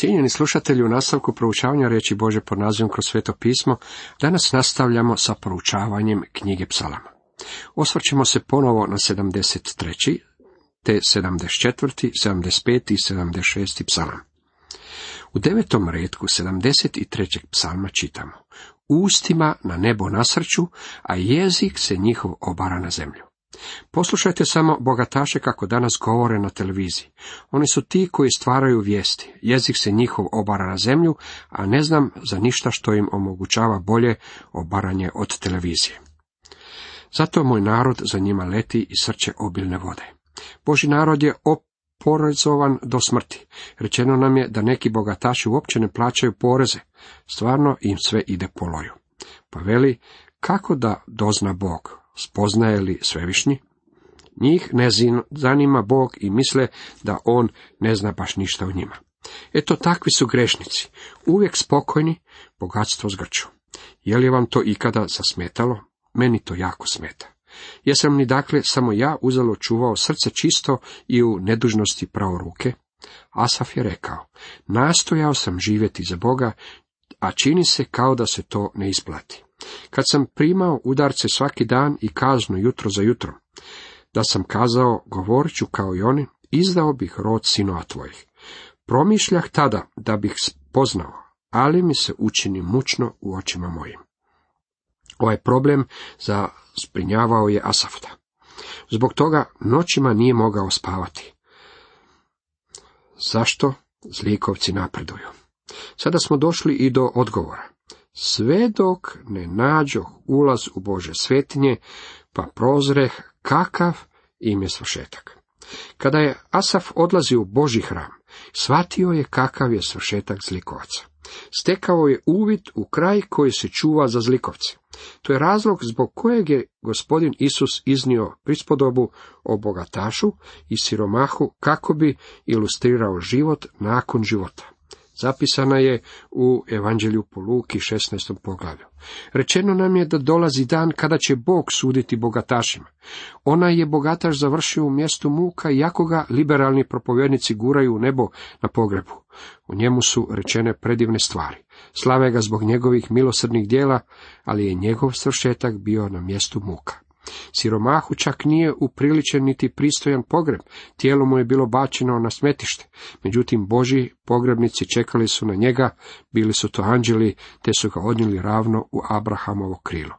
Cijenjeni slušatelji, u nastavku proučavanja riječi Božje pod nazivom kroz Sveto pismo, danas nastavljamo sa proučavanjem knjige Psalama. Osvrćemo se ponovo na 73. te 74., 75. i 76. psalam. U 9. retku 73. psalma čitamo: Ustima na nebo nasrću, a jezik se njihov obara na zemlju. Poslušajte samo bogataše kako danas govore na televiziji. Oni su ti koji stvaraju vijesti. Jezik se njihov obara na zemlju, a ne znam za ništa što im omogućava bolje obaranje od televizije. Zato moj narod za njima leti i srče obilne vode. Božji narod je oporezovan do smrti. Rečeno nam je da neki bogataši uopće ne plaćaju poreze. Stvarno im sve ide po loju. Pa veli, kako da dozna Bog? Spoznaje li svevišnji? Njih ne zanima Bog i misle da on ne zna baš ništa o njima. Eto, takvi su grešnici. Uvijek spokojni, bogatstvo zgrču. Je li vam to ikada zasmetalo? Meni to jako smeta. Jesam li dakle samo ja uzalo čuvao srce čisto i u nedužnosti prao ruke? Asaf je rekao, nastojao sam živjeti za Boga, a čini se kao da se to ne isplati. Kad sam primao udarce svaki dan i kaznu jutro za jutro, da sam kazao, govorit ću kao i oni, izdao bih rod sinova tvojih. Promišljah tada da bih poznao, ali mi se učini mučno u očima mojim. Ovaj problem zabrinjavao je Asafta. Zbog toga noćima nije mogao spavati. Zašto zlikovci napreduju? Sada smo došli i do odgovora. Sve dok ne nađoh ulaz u Božje svetinje, pa prozreh kakav im je svršetak. Kada je Asaf odlazio u Božji hram, shvatio je kakav je svršetak zlikovaca. Stekao je uvid u kraj koji se čuva za zlikovce. To je razlog zbog kojeg je Gospodin Isus iznio prispodobu o bogatašu i siromahu kako bi ilustrirao život nakon života. Zapisana je u Evanđelju po Luki 16. poglavlju. Rečeno nam je da dolazi dan kada će Bog suditi bogatašima. Onaj je bogataš završio u mjestu muka, iako ga liberalni propovjednici guraju u nebo na pogrebu. U njemu su rečene predivne stvari. Slave ga zbog njegovih milosrdnih djela, ali je njegov svršetak bio na mjestu muka. Siromahu čak nije upriličen niti pristojan pogreb, tijelo mu je bilo bačeno na smetište, međutim Božji pogrebnici čekali su na njega, bili su to anđeli, te su ga odnijeli ravno u Abrahamovo krilo.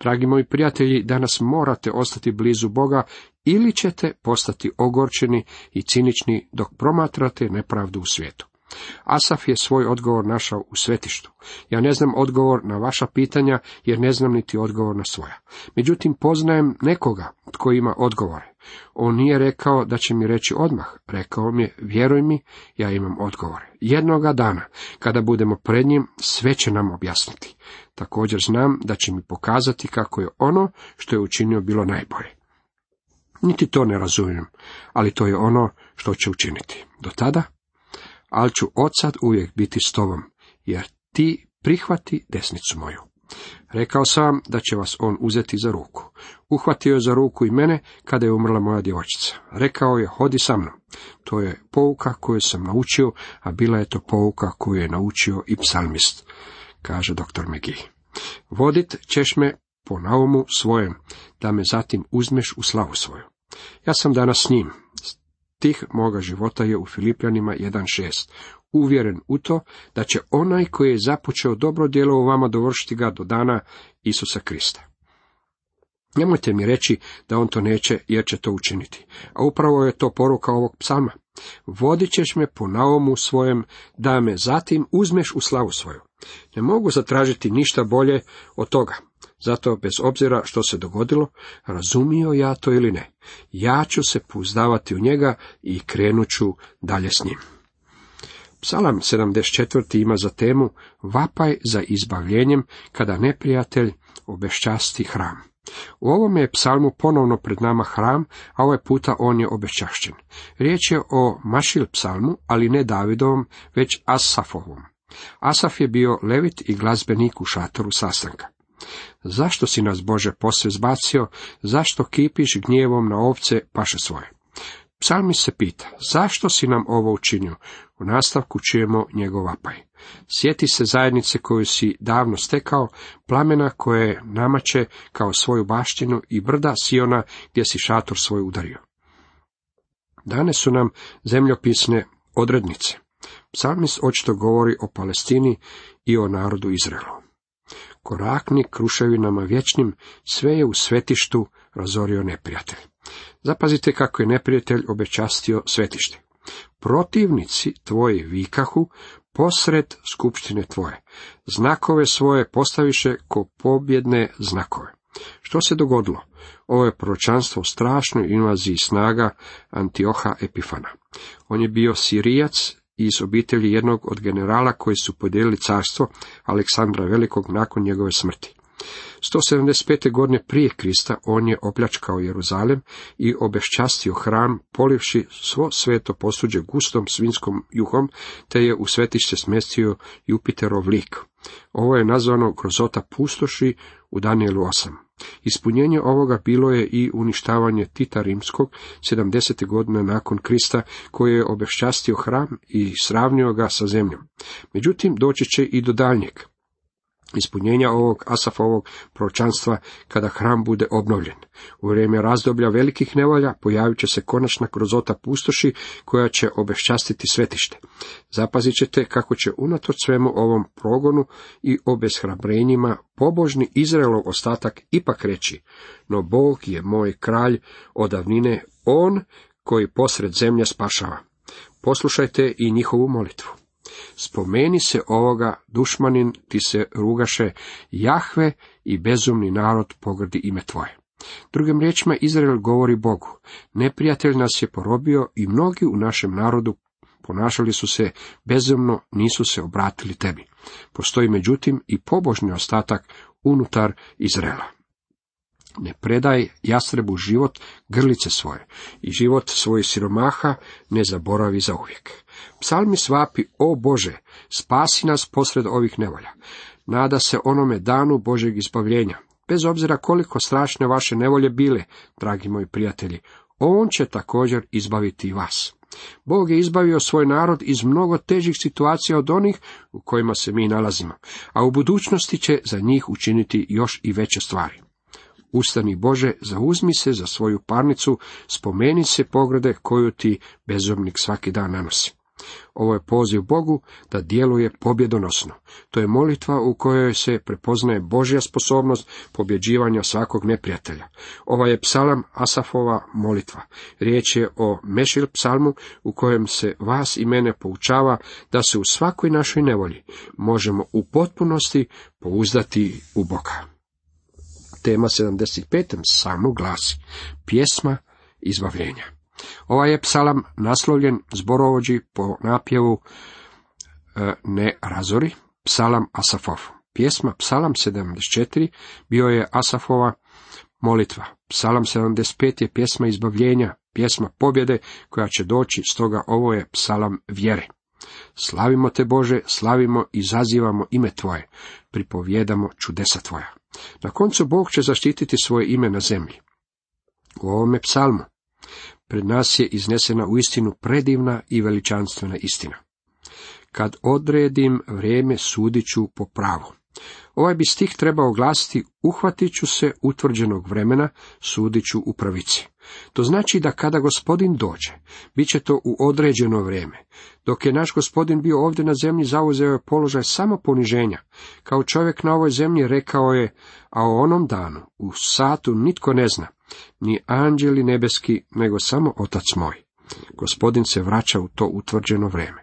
Dragi moji prijatelji, danas morate ostati blizu Boga ili ćete postati ogorčeni i cinični dok promatrate nepravdu u svijetu. Asaf je svoj odgovor našao u svetištu. Ja ne znam odgovor na vaša pitanja, jer ne znam niti odgovor na svoja. Međutim, poznajem nekoga tko ima odgovore. On nije rekao da će mi reći odmah, rekao mi je, vjeruj mi, ja imam odgovore. Jednoga dana, kada budemo pred njim, sve će nam objasniti. Također znam da će mi pokazati kako je ono što je učinio bilo najbolje. Niti to ne razumijem, ali to je ono što će učiniti. Do tada, ali ću od sad uvijek biti s tobom, jer ti prihvati desnicu moju. Rekao sam da će vas on uzeti za ruku. Uhvatio je za ruku i mene kada je umrla moja djevojčica. Rekao je, hodi sa mnom. To je pouka koju sam naučio, a bila je to pouka koju je naučio i psalmist, kaže dr. McGee. Vodit ćeš me po naumu svojem, da me zatim uzmeš u slavu svoju. Ja sam danas s njim. Tih moga života je u Filipljanima 1.6. Uvjeren u to da će onaj koji je započeo dobro djelo u vama dovršiti ga do dana Isusa Krista. Nemojte mi reći da on to neće, jer će to učiniti. A upravo je to poruka ovog psalma. Vodit ćeš me po naumu svojem, da me zatim uzmeš u slavu svoju. Ne mogu zatražiti ništa bolje od toga. Zato, bez obzira što se dogodilo, razumio ja to ili ne, ja ću se pouzdavati u njega i krenut ću dalje s njim. Psalam 74. ima za temu vapaj za izbavljenjem kada neprijatelj obeščasti hram. U ovome je psalmu ponovno pred nama hram, a ovaj puta on je obeščašćen. Riječ je o Mašil psalmu, ali ne Davidovom, već Asafovom. Asaf je bio levit i glazbenik u šatoru sastanka. Zašto si nas, Bože, posve zbacio, zašto kipiš gnjevom na ovce paše svoje? Psalmi se pita, zašto si nam ovo učinio? U nastavku čujemo njegov vapaj. Sjeti se zajednice koju si davno stekao, plamena koje namače kao svoju baštinu i brda Siona gdje si šator svoj udario. Dane su nam zemljopisne odrednice. Psalmis očito govori o Palestini i o narodu Izraelu. Korakni kruševinama vječnim, sve je u svetištu razorio neprijatelj. Zapazite kako je neprijatelj obečastio svetište. Protivnici tvoji vikahu posred skupštine tvoje. Znakove svoje postaviše ko pobjedne znakove. Što se dogodilo? Ovo je proročanstvo o strašnoj invaziji snaga Antioha Epifana. On je bio Sirijac iz obitelji jednog od generala koji su podijelili carstvo Aleksandra Velikog nakon njegove smrti. 175. godine prije Krista on je opljačkao Jeruzalem i obeščastio hram, polivši svo sveto posuđe gustom svinjskom juhom, te je u svetište smjestio Jupiterov lik. Ovo je nazvano grozota pustoši u Danielu 8. Ispunjenje ovoga bilo je i uništavanje Tita Rimskog 70. godine nakon Krista, koji je obeščastio hram i sravnio ga sa zemljom. Međutim, doći će i do daljnjeg ispunjenja ovog Asafovog proročanstva kada hram bude obnovljen. U vrijeme razdoblja velikih nevolja pojavit će se konačna grozota pustoši koja će obeščastiti svetište. Zapazit ćete kako će unatoč svemu ovom progonu i obeshrabrenjima pobožni Izraelov ostatak ipak reći: no Bog je moj kralj od davnine, on koji posred zemlje spašava. Poslušajte i njihovu molitvu. Spomeni se ovoga, dušmanin ti se rugaše, Jahve i bezumni narod pogrdi ime tvoje. Drugim riječima, Izrael govori Bogu: neprijatelj nas je porobio i mnogi u našem narodu ponašali su se bezumno, nisu se obratili tebi. Postoji međutim i pobožni ostatak unutar Izraela. Ne predaj jastrebu život grlice svoje i život svojih siromaha ne zaboravi za uvijek. Psalmi svapi: o Bože, spasi nas posred ovih nevolja. Nada se onome danu Božeg izbavljenja. Bez obzira koliko strašne vaše nevolje bile, dragi moji prijatelji, on će također izbaviti i vas. Bog je izbavio svoj narod iz mnogo težih situacija od onih u kojima se mi nalazimo, a u budućnosti će za njih učiniti još i veće stvari. Ustani Bože, zauzmi se za svoju parnicu, spomeni se pogrede koju ti bezobnik svaki dan nanosi. Ovo je poziv Bogu da djeluje pobjedonosno. To je molitva u kojoj se prepoznaje Božja sposobnost pobjeđivanja svakog neprijatelja. Ova je psalam Asafova molitva. Riječ je o Mešil psalmu u kojem se vas i mene poučava da se u svakoj našoj nevolji možemo u potpunosti pouzdati u Boga. Tema 75. psalmu glasi: pjesma izbavljenja. Ovaj je psalam naslovljen zborovođi po napjevu Ne razori, psalam Asafov. Pjesma psalam 74 bio je Asafova molitva. Psalam 75 je pjesma izbavljenja, pjesma pobjede koja će doći, stoga ovo je psalam vjere. Slavimo te Bože, slavimo i zazivamo ime tvoje, pripovjedamo čudesa tvoja. Na koncu Bog će zaštititi svoje ime na zemlji. U ovome psalmu pred nas je iznesena uistinu predivna i veličanstvena istina. Kad odredim vrijeme, sudit ću po pravu. Ovaj bi stih trebao glasiti: uhvatit ću se utvrđenog vremena, sudit ću u pravici. To znači da kada Gospodin dođe, bit će to u određeno vrijeme. Dok je naš Gospodin bio ovdje na zemlji, zauzeo je položaj samo poniženja. Kao čovjek na ovoj zemlji rekao je: a o onom danu, u satu nitko ne zna, ni anđeli nebeski, nego samo Otac moj. Gospodin se vraća u to utvrđeno vrijeme.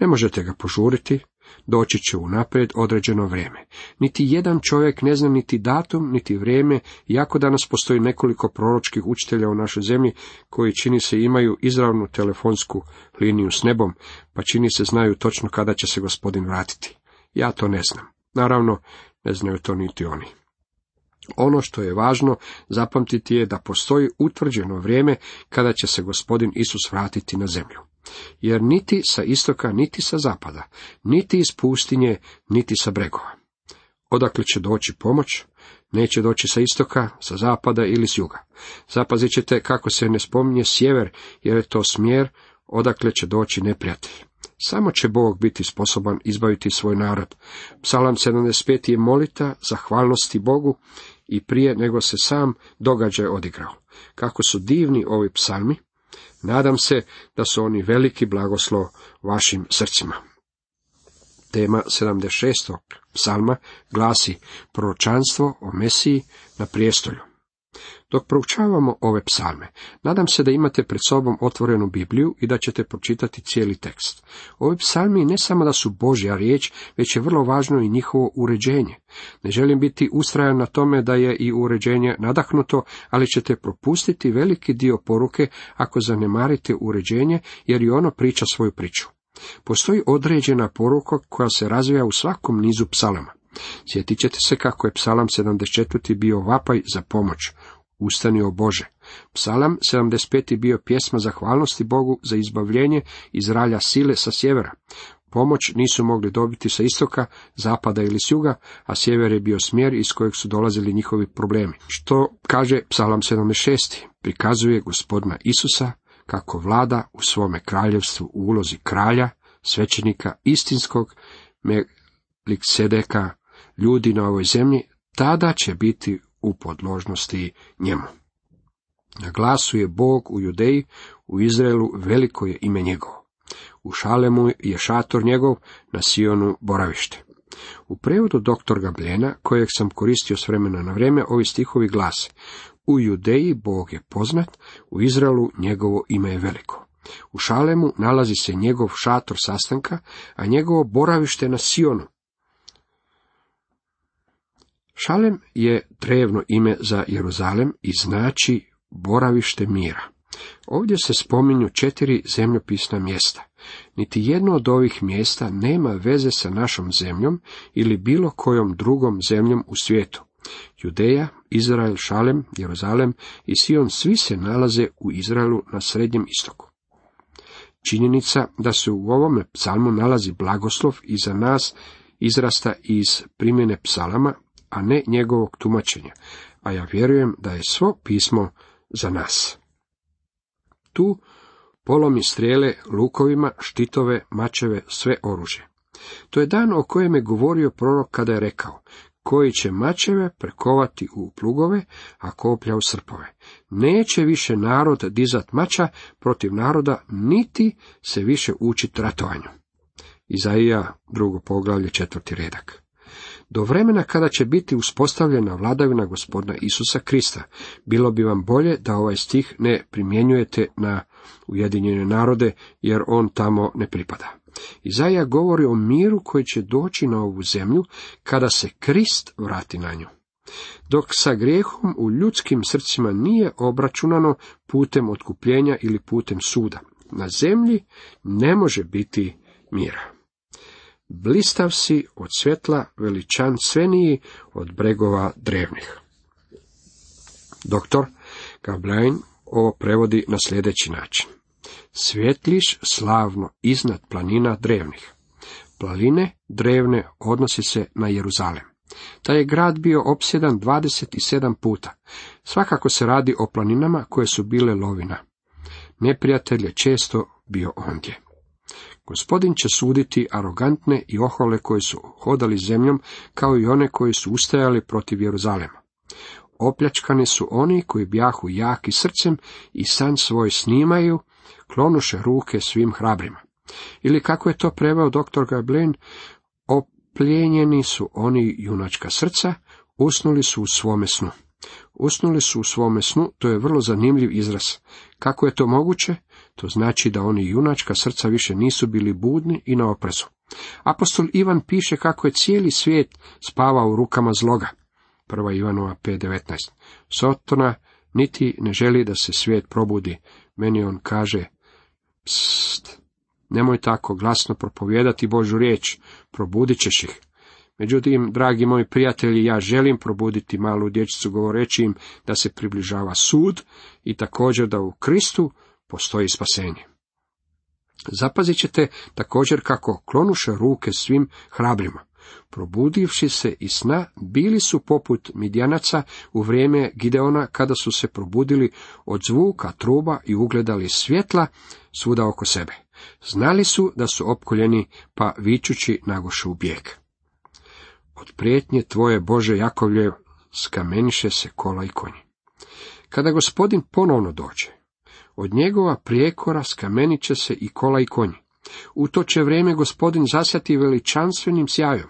Ne možete ga požuriti, doći će unaprijed određeno vrijeme. Niti jedan čovjek ne zna niti datum, niti vrijeme, iako danas postoji nekoliko proročkih učitelja u našoj zemlji, koji čini se imaju izravnu telefonsku liniju s nebom, pa čini se znaju točno kada će se Gospodin vratiti. Ja to ne znam. Naravno, ne znaju to niti oni. Ono što je važno zapamtiti je da postoji utvrđeno vrijeme kada će se Gospodin Isus vratiti na zemlju. Jer niti sa istoka, niti sa zapada, niti iz pustinje, niti sa bregova. Odakle će doći pomoć? neće doći sa istoka, sa zapada ili s juga. Zapazit ćete kako se ne spominje sjever, jer je to smjer odakle će doći neprijatelji. Samo će Bog biti sposoban izbaviti svoj narod. Psalam 75 je molita zahvalnosti Bogu i prije nego se sam događaj odigrao. Kako su divni ovi psalmi, nadam se da su oni veliki blagoslov vašim srcima. Tema 76. psalma glasi proročanstvo o Mesiji na prijestolju. Dok proučavamo ove psalme, nadam se da imate pred sobom otvorenu Bibliju i da ćete pročitati cijeli tekst. Ovi psalmi ne samo da su Božja riječ, već je vrlo važno i njihovo uređenje. Ne želim biti ustrajan na tome da je i uređenje nadahnuto, ali ćete propustiti veliki dio poruke ako zanemarite uređenje, jer i ono priča svoju priču. Postoji određena poruka koja se razvija u svakom nizu psalama. Sjetit ćete se kako je psalam 74. bio vapaj za pomoć. Ustani, o Bože. Psalam 75. bio pjesma zahvalnosti Bogu za izbavljenje iz ralja sile sa sjevera. Pomoć nisu mogli dobiti sa istoka, zapada ili s juga, a sjever je bio smjer iz kojeg su dolazili njihovi problemi. Što kaže psalam 76. Prikazuje Gospodina Isusa kako vlada u svome kraljevstvu u ulozi kralja, svećenika, istinskog Melik Sedeka, ljudi na ovoj zemlji, tada će biti u podložnosti njemu. Na glasu je Bog u Judeji, u Izraelu veliko je ime njegovo. U Šalemu je šator njegov, na Sionu boravište. U prevodu doktor Gabljena, kojeg sam koristio s vremena na vrijeme, ovi stihovi glase: u Judeji Bog je poznat, u Izraelu njegovo ime je veliko. U Šalemu nalazi se njegov šator sastanka, a njegovo boravište na Sionu. Šalem je drevno ime za Jeruzalem i znači boravište mira. Ovdje se spominju 4 zemljopisna mjesta. Niti jedno od ovih mjesta nema veze sa našom zemljom ili bilo kojom drugom zemljom u svijetu. Judeja, Izrael, Šalem, Jeruzalem i Sion svi se nalaze u Izraelu na Srednjem istoku. Činjenica da se u ovome psalmu nalazi blagoslov i za nas izrasta iz primjene psalama, a ne njegovog tumačenja, a ja vjerujem da je svo pismo za nas. Tu polomi strijele lukovima, štitove, mačeve, sve oružje. To je dan o kojem je govorio prorok kada je rekao: koji će mačeve prekovati u plugove, a koplja u srpove. Neće više narod dizat mača protiv naroda, niti se više učit ratovanju. Izaija 2. poglavlje 4. redak. Do vremena kada će biti uspostavljena vladavina Gospodina Isusa Krista, bilo bi vam bolje da ovaj stih ne primjenjujete na Ujedinjene narode, jer on tamo ne pripada. Izaija govori o miru koji će doći na ovu zemlju kada se Krist vrati na nju. Dok sa grijehom u ljudskim srcima nije obračunano putem otkupljenja ili putem suda, na zemlji ne može biti mira. Blistav si od svjetla, veličanstveniji od bregova drevnih. Doktor Gabljan ovo prevodi na sljedeći način: svjetliš slavno iznad planina drevnih. Planine drevne odnosi se na Jeruzalem. Taj je grad bio opsjedan 27 puta. Svakako se radi o planinama koje su bile lovina. Neprijatelj je često bio ondje. Gospodin će suditi arogantne i ohole koji su hodali zemljom, kao i one koji su ustajali protiv Jeruzalema. Opljačkani su oni koji bjahu jaki srcem i san svoj snimaju, klonuše ruke svim hrabrima. Ili kako je to preveo doktor Gabljan, opljenjeni su oni junačka srca, usnuli su u svome snu. Usnuli su u svome snu, to je vrlo zanimljiv izraz. Kako je to moguće? To znači da oni junačka srca više nisu bili budni i na oprezu. Apostol Ivan piše kako je cijeli svijet spavao u rukama zloga. 1. Ivanova 5.19. Satana niti ne želi da se svijet probudi. Meni on kaže: pst, nemoj tako glasno propovijedati Božju riječ, probudit ćeš ih. Međutim, dragi moji prijatelji, ja želim probuditi malu dječicu govoreći im da se približava sud i također da u Kristu postoji spasenje. Zapazit ćete također kako klonuše ruke svim hrabrima. probudivši se iz sna, bili su poput Midjanaca u vrijeme Gideona, kada su se probudili od zvuka truba i ugledali svjetla svuda oko sebe. Znali su da su opkoljeni, pa vičući nagoše u bijeg. Od prijetnje tvoje, Bože Jakovljev, skameniše se kola i konji. Kada Gospodin ponovno dođe, od njegova prijekora skamenit će se i kola i konji. U to će vrijeme Gospodin zasjati veličanstvenim sjajom.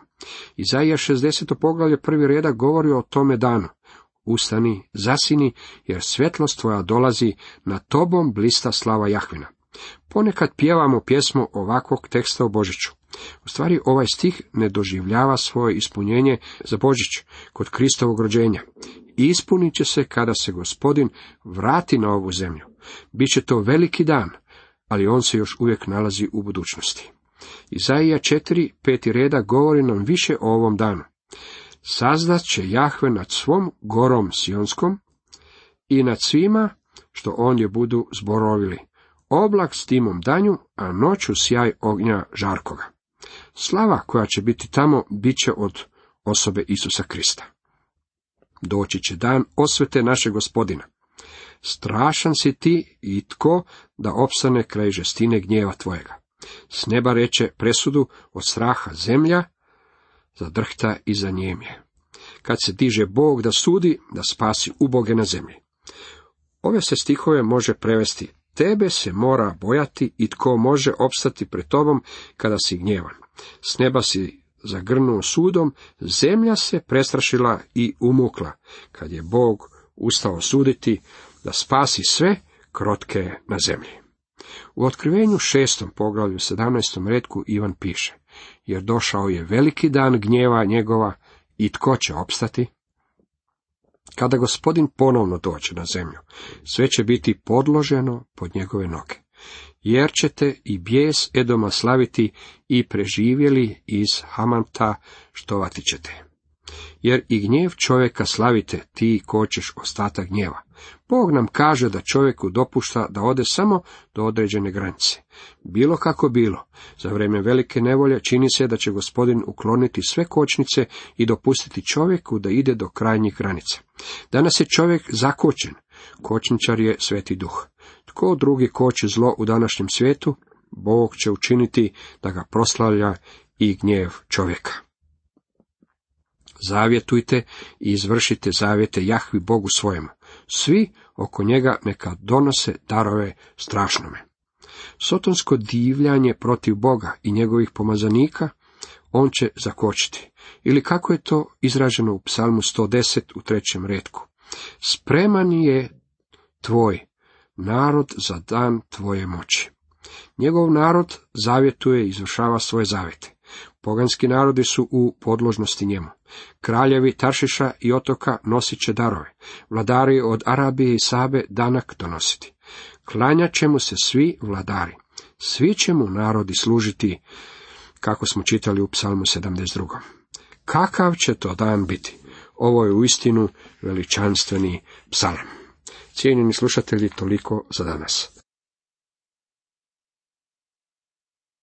Izaija 60. poglavlje prvi redak govori o tome danu. Ustani, zasini, jer svjetlost tvoja dolazi, na tobom blista slava Jahvina. Ponekad pjevamo pjesmu ovakvog teksta o Božiću. U stvari, ovaj stih ne doživljava svoje ispunjenje za Božić kod Kristovog rođenja. Ispunit će se kada se Gospodin vrati na ovu zemlju. Biće to veliki dan, ali on se još uvijek nalazi u budućnosti. Izaija 4, 5. reda govori nam više o ovom danu. Sazdat će Jahve nad svom gorom Sionskom i nad svima što on je budu zborovili. Oblak s dimom danju, a noću sjaj ognja žarkoga. Slava koja će biti tamo, bit će od osobe Isusa Krista. Doći će dan osvete našeg Gospodina. Strašan si ti i tko da opstane kraj žestine gnjeva tvojega. S neba reče presudu, od straha zemlja zadrhta i zanijemlje. Kad se diže Bog da sudi, da spasi uboge na zemlji. Ove se stihove može prevesti: tebe se mora bojati i tko može opstati pred tobom kada si gnjevan. S neba si zagrnuo sudom, zemlja se prestrašila i umukla, kad je Bog ustao suditi da spasi sve krotke na zemlji. U Otkrivenju 6. poglavlju 17. retku Ivan piše: jer došao je veliki dan gnjeva njegova i tko će opstati? Kada Gospodin ponovno dođe na zemlju, sve će biti podloženo pod njegove noge. Jer ćete i bijes Edoma slaviti i preživjeli iz Hamanta štovati ćete. Jer i gnjev čovjeka slavite, ti kočeš ostatak gnjeva. Bog nam kaže da čovjeku dopušta da ode samo do određene granice. Bilo kako bilo, za vrijeme velike nevolje čini se da će Gospodin ukloniti sve kočnice i dopustiti čovjeku da ide do krajnjih granica. Danas je čovjek zakočen. Kočničar je Sveti Duh. Tko drugi koči zlo u današnjem svijetu, Bog će učiniti da ga proslavlja i gnjev čovjeka. Zavjetujte i izvršite zavjete Jahvi Bogu svojemu. Svi oko njega neka donose darove strašnome. Sotonsko divljanje protiv Boga i njegovih pomazanika on će zakočiti. Ili kako je to izraženo u Psalmu 110 u 3. retku: spreman je tvoj narod za dan tvoje moći. Njegov narod zavjetuje i izvršava svoje zavjete. Poganski narodi su u podložnosti njemu. Kraljevi Taršiša i otoka nosit će darove, vladari od Arabije i Sabe danak donositi. Klanjat će mu se svi vladari, svi će mu narodi služiti, kako smo čitali u Psalmu 72. Kakav će to dan biti? Ovo je uistinu veličanstveni psalam. Cijenjeni slušatelji, toliko za danas.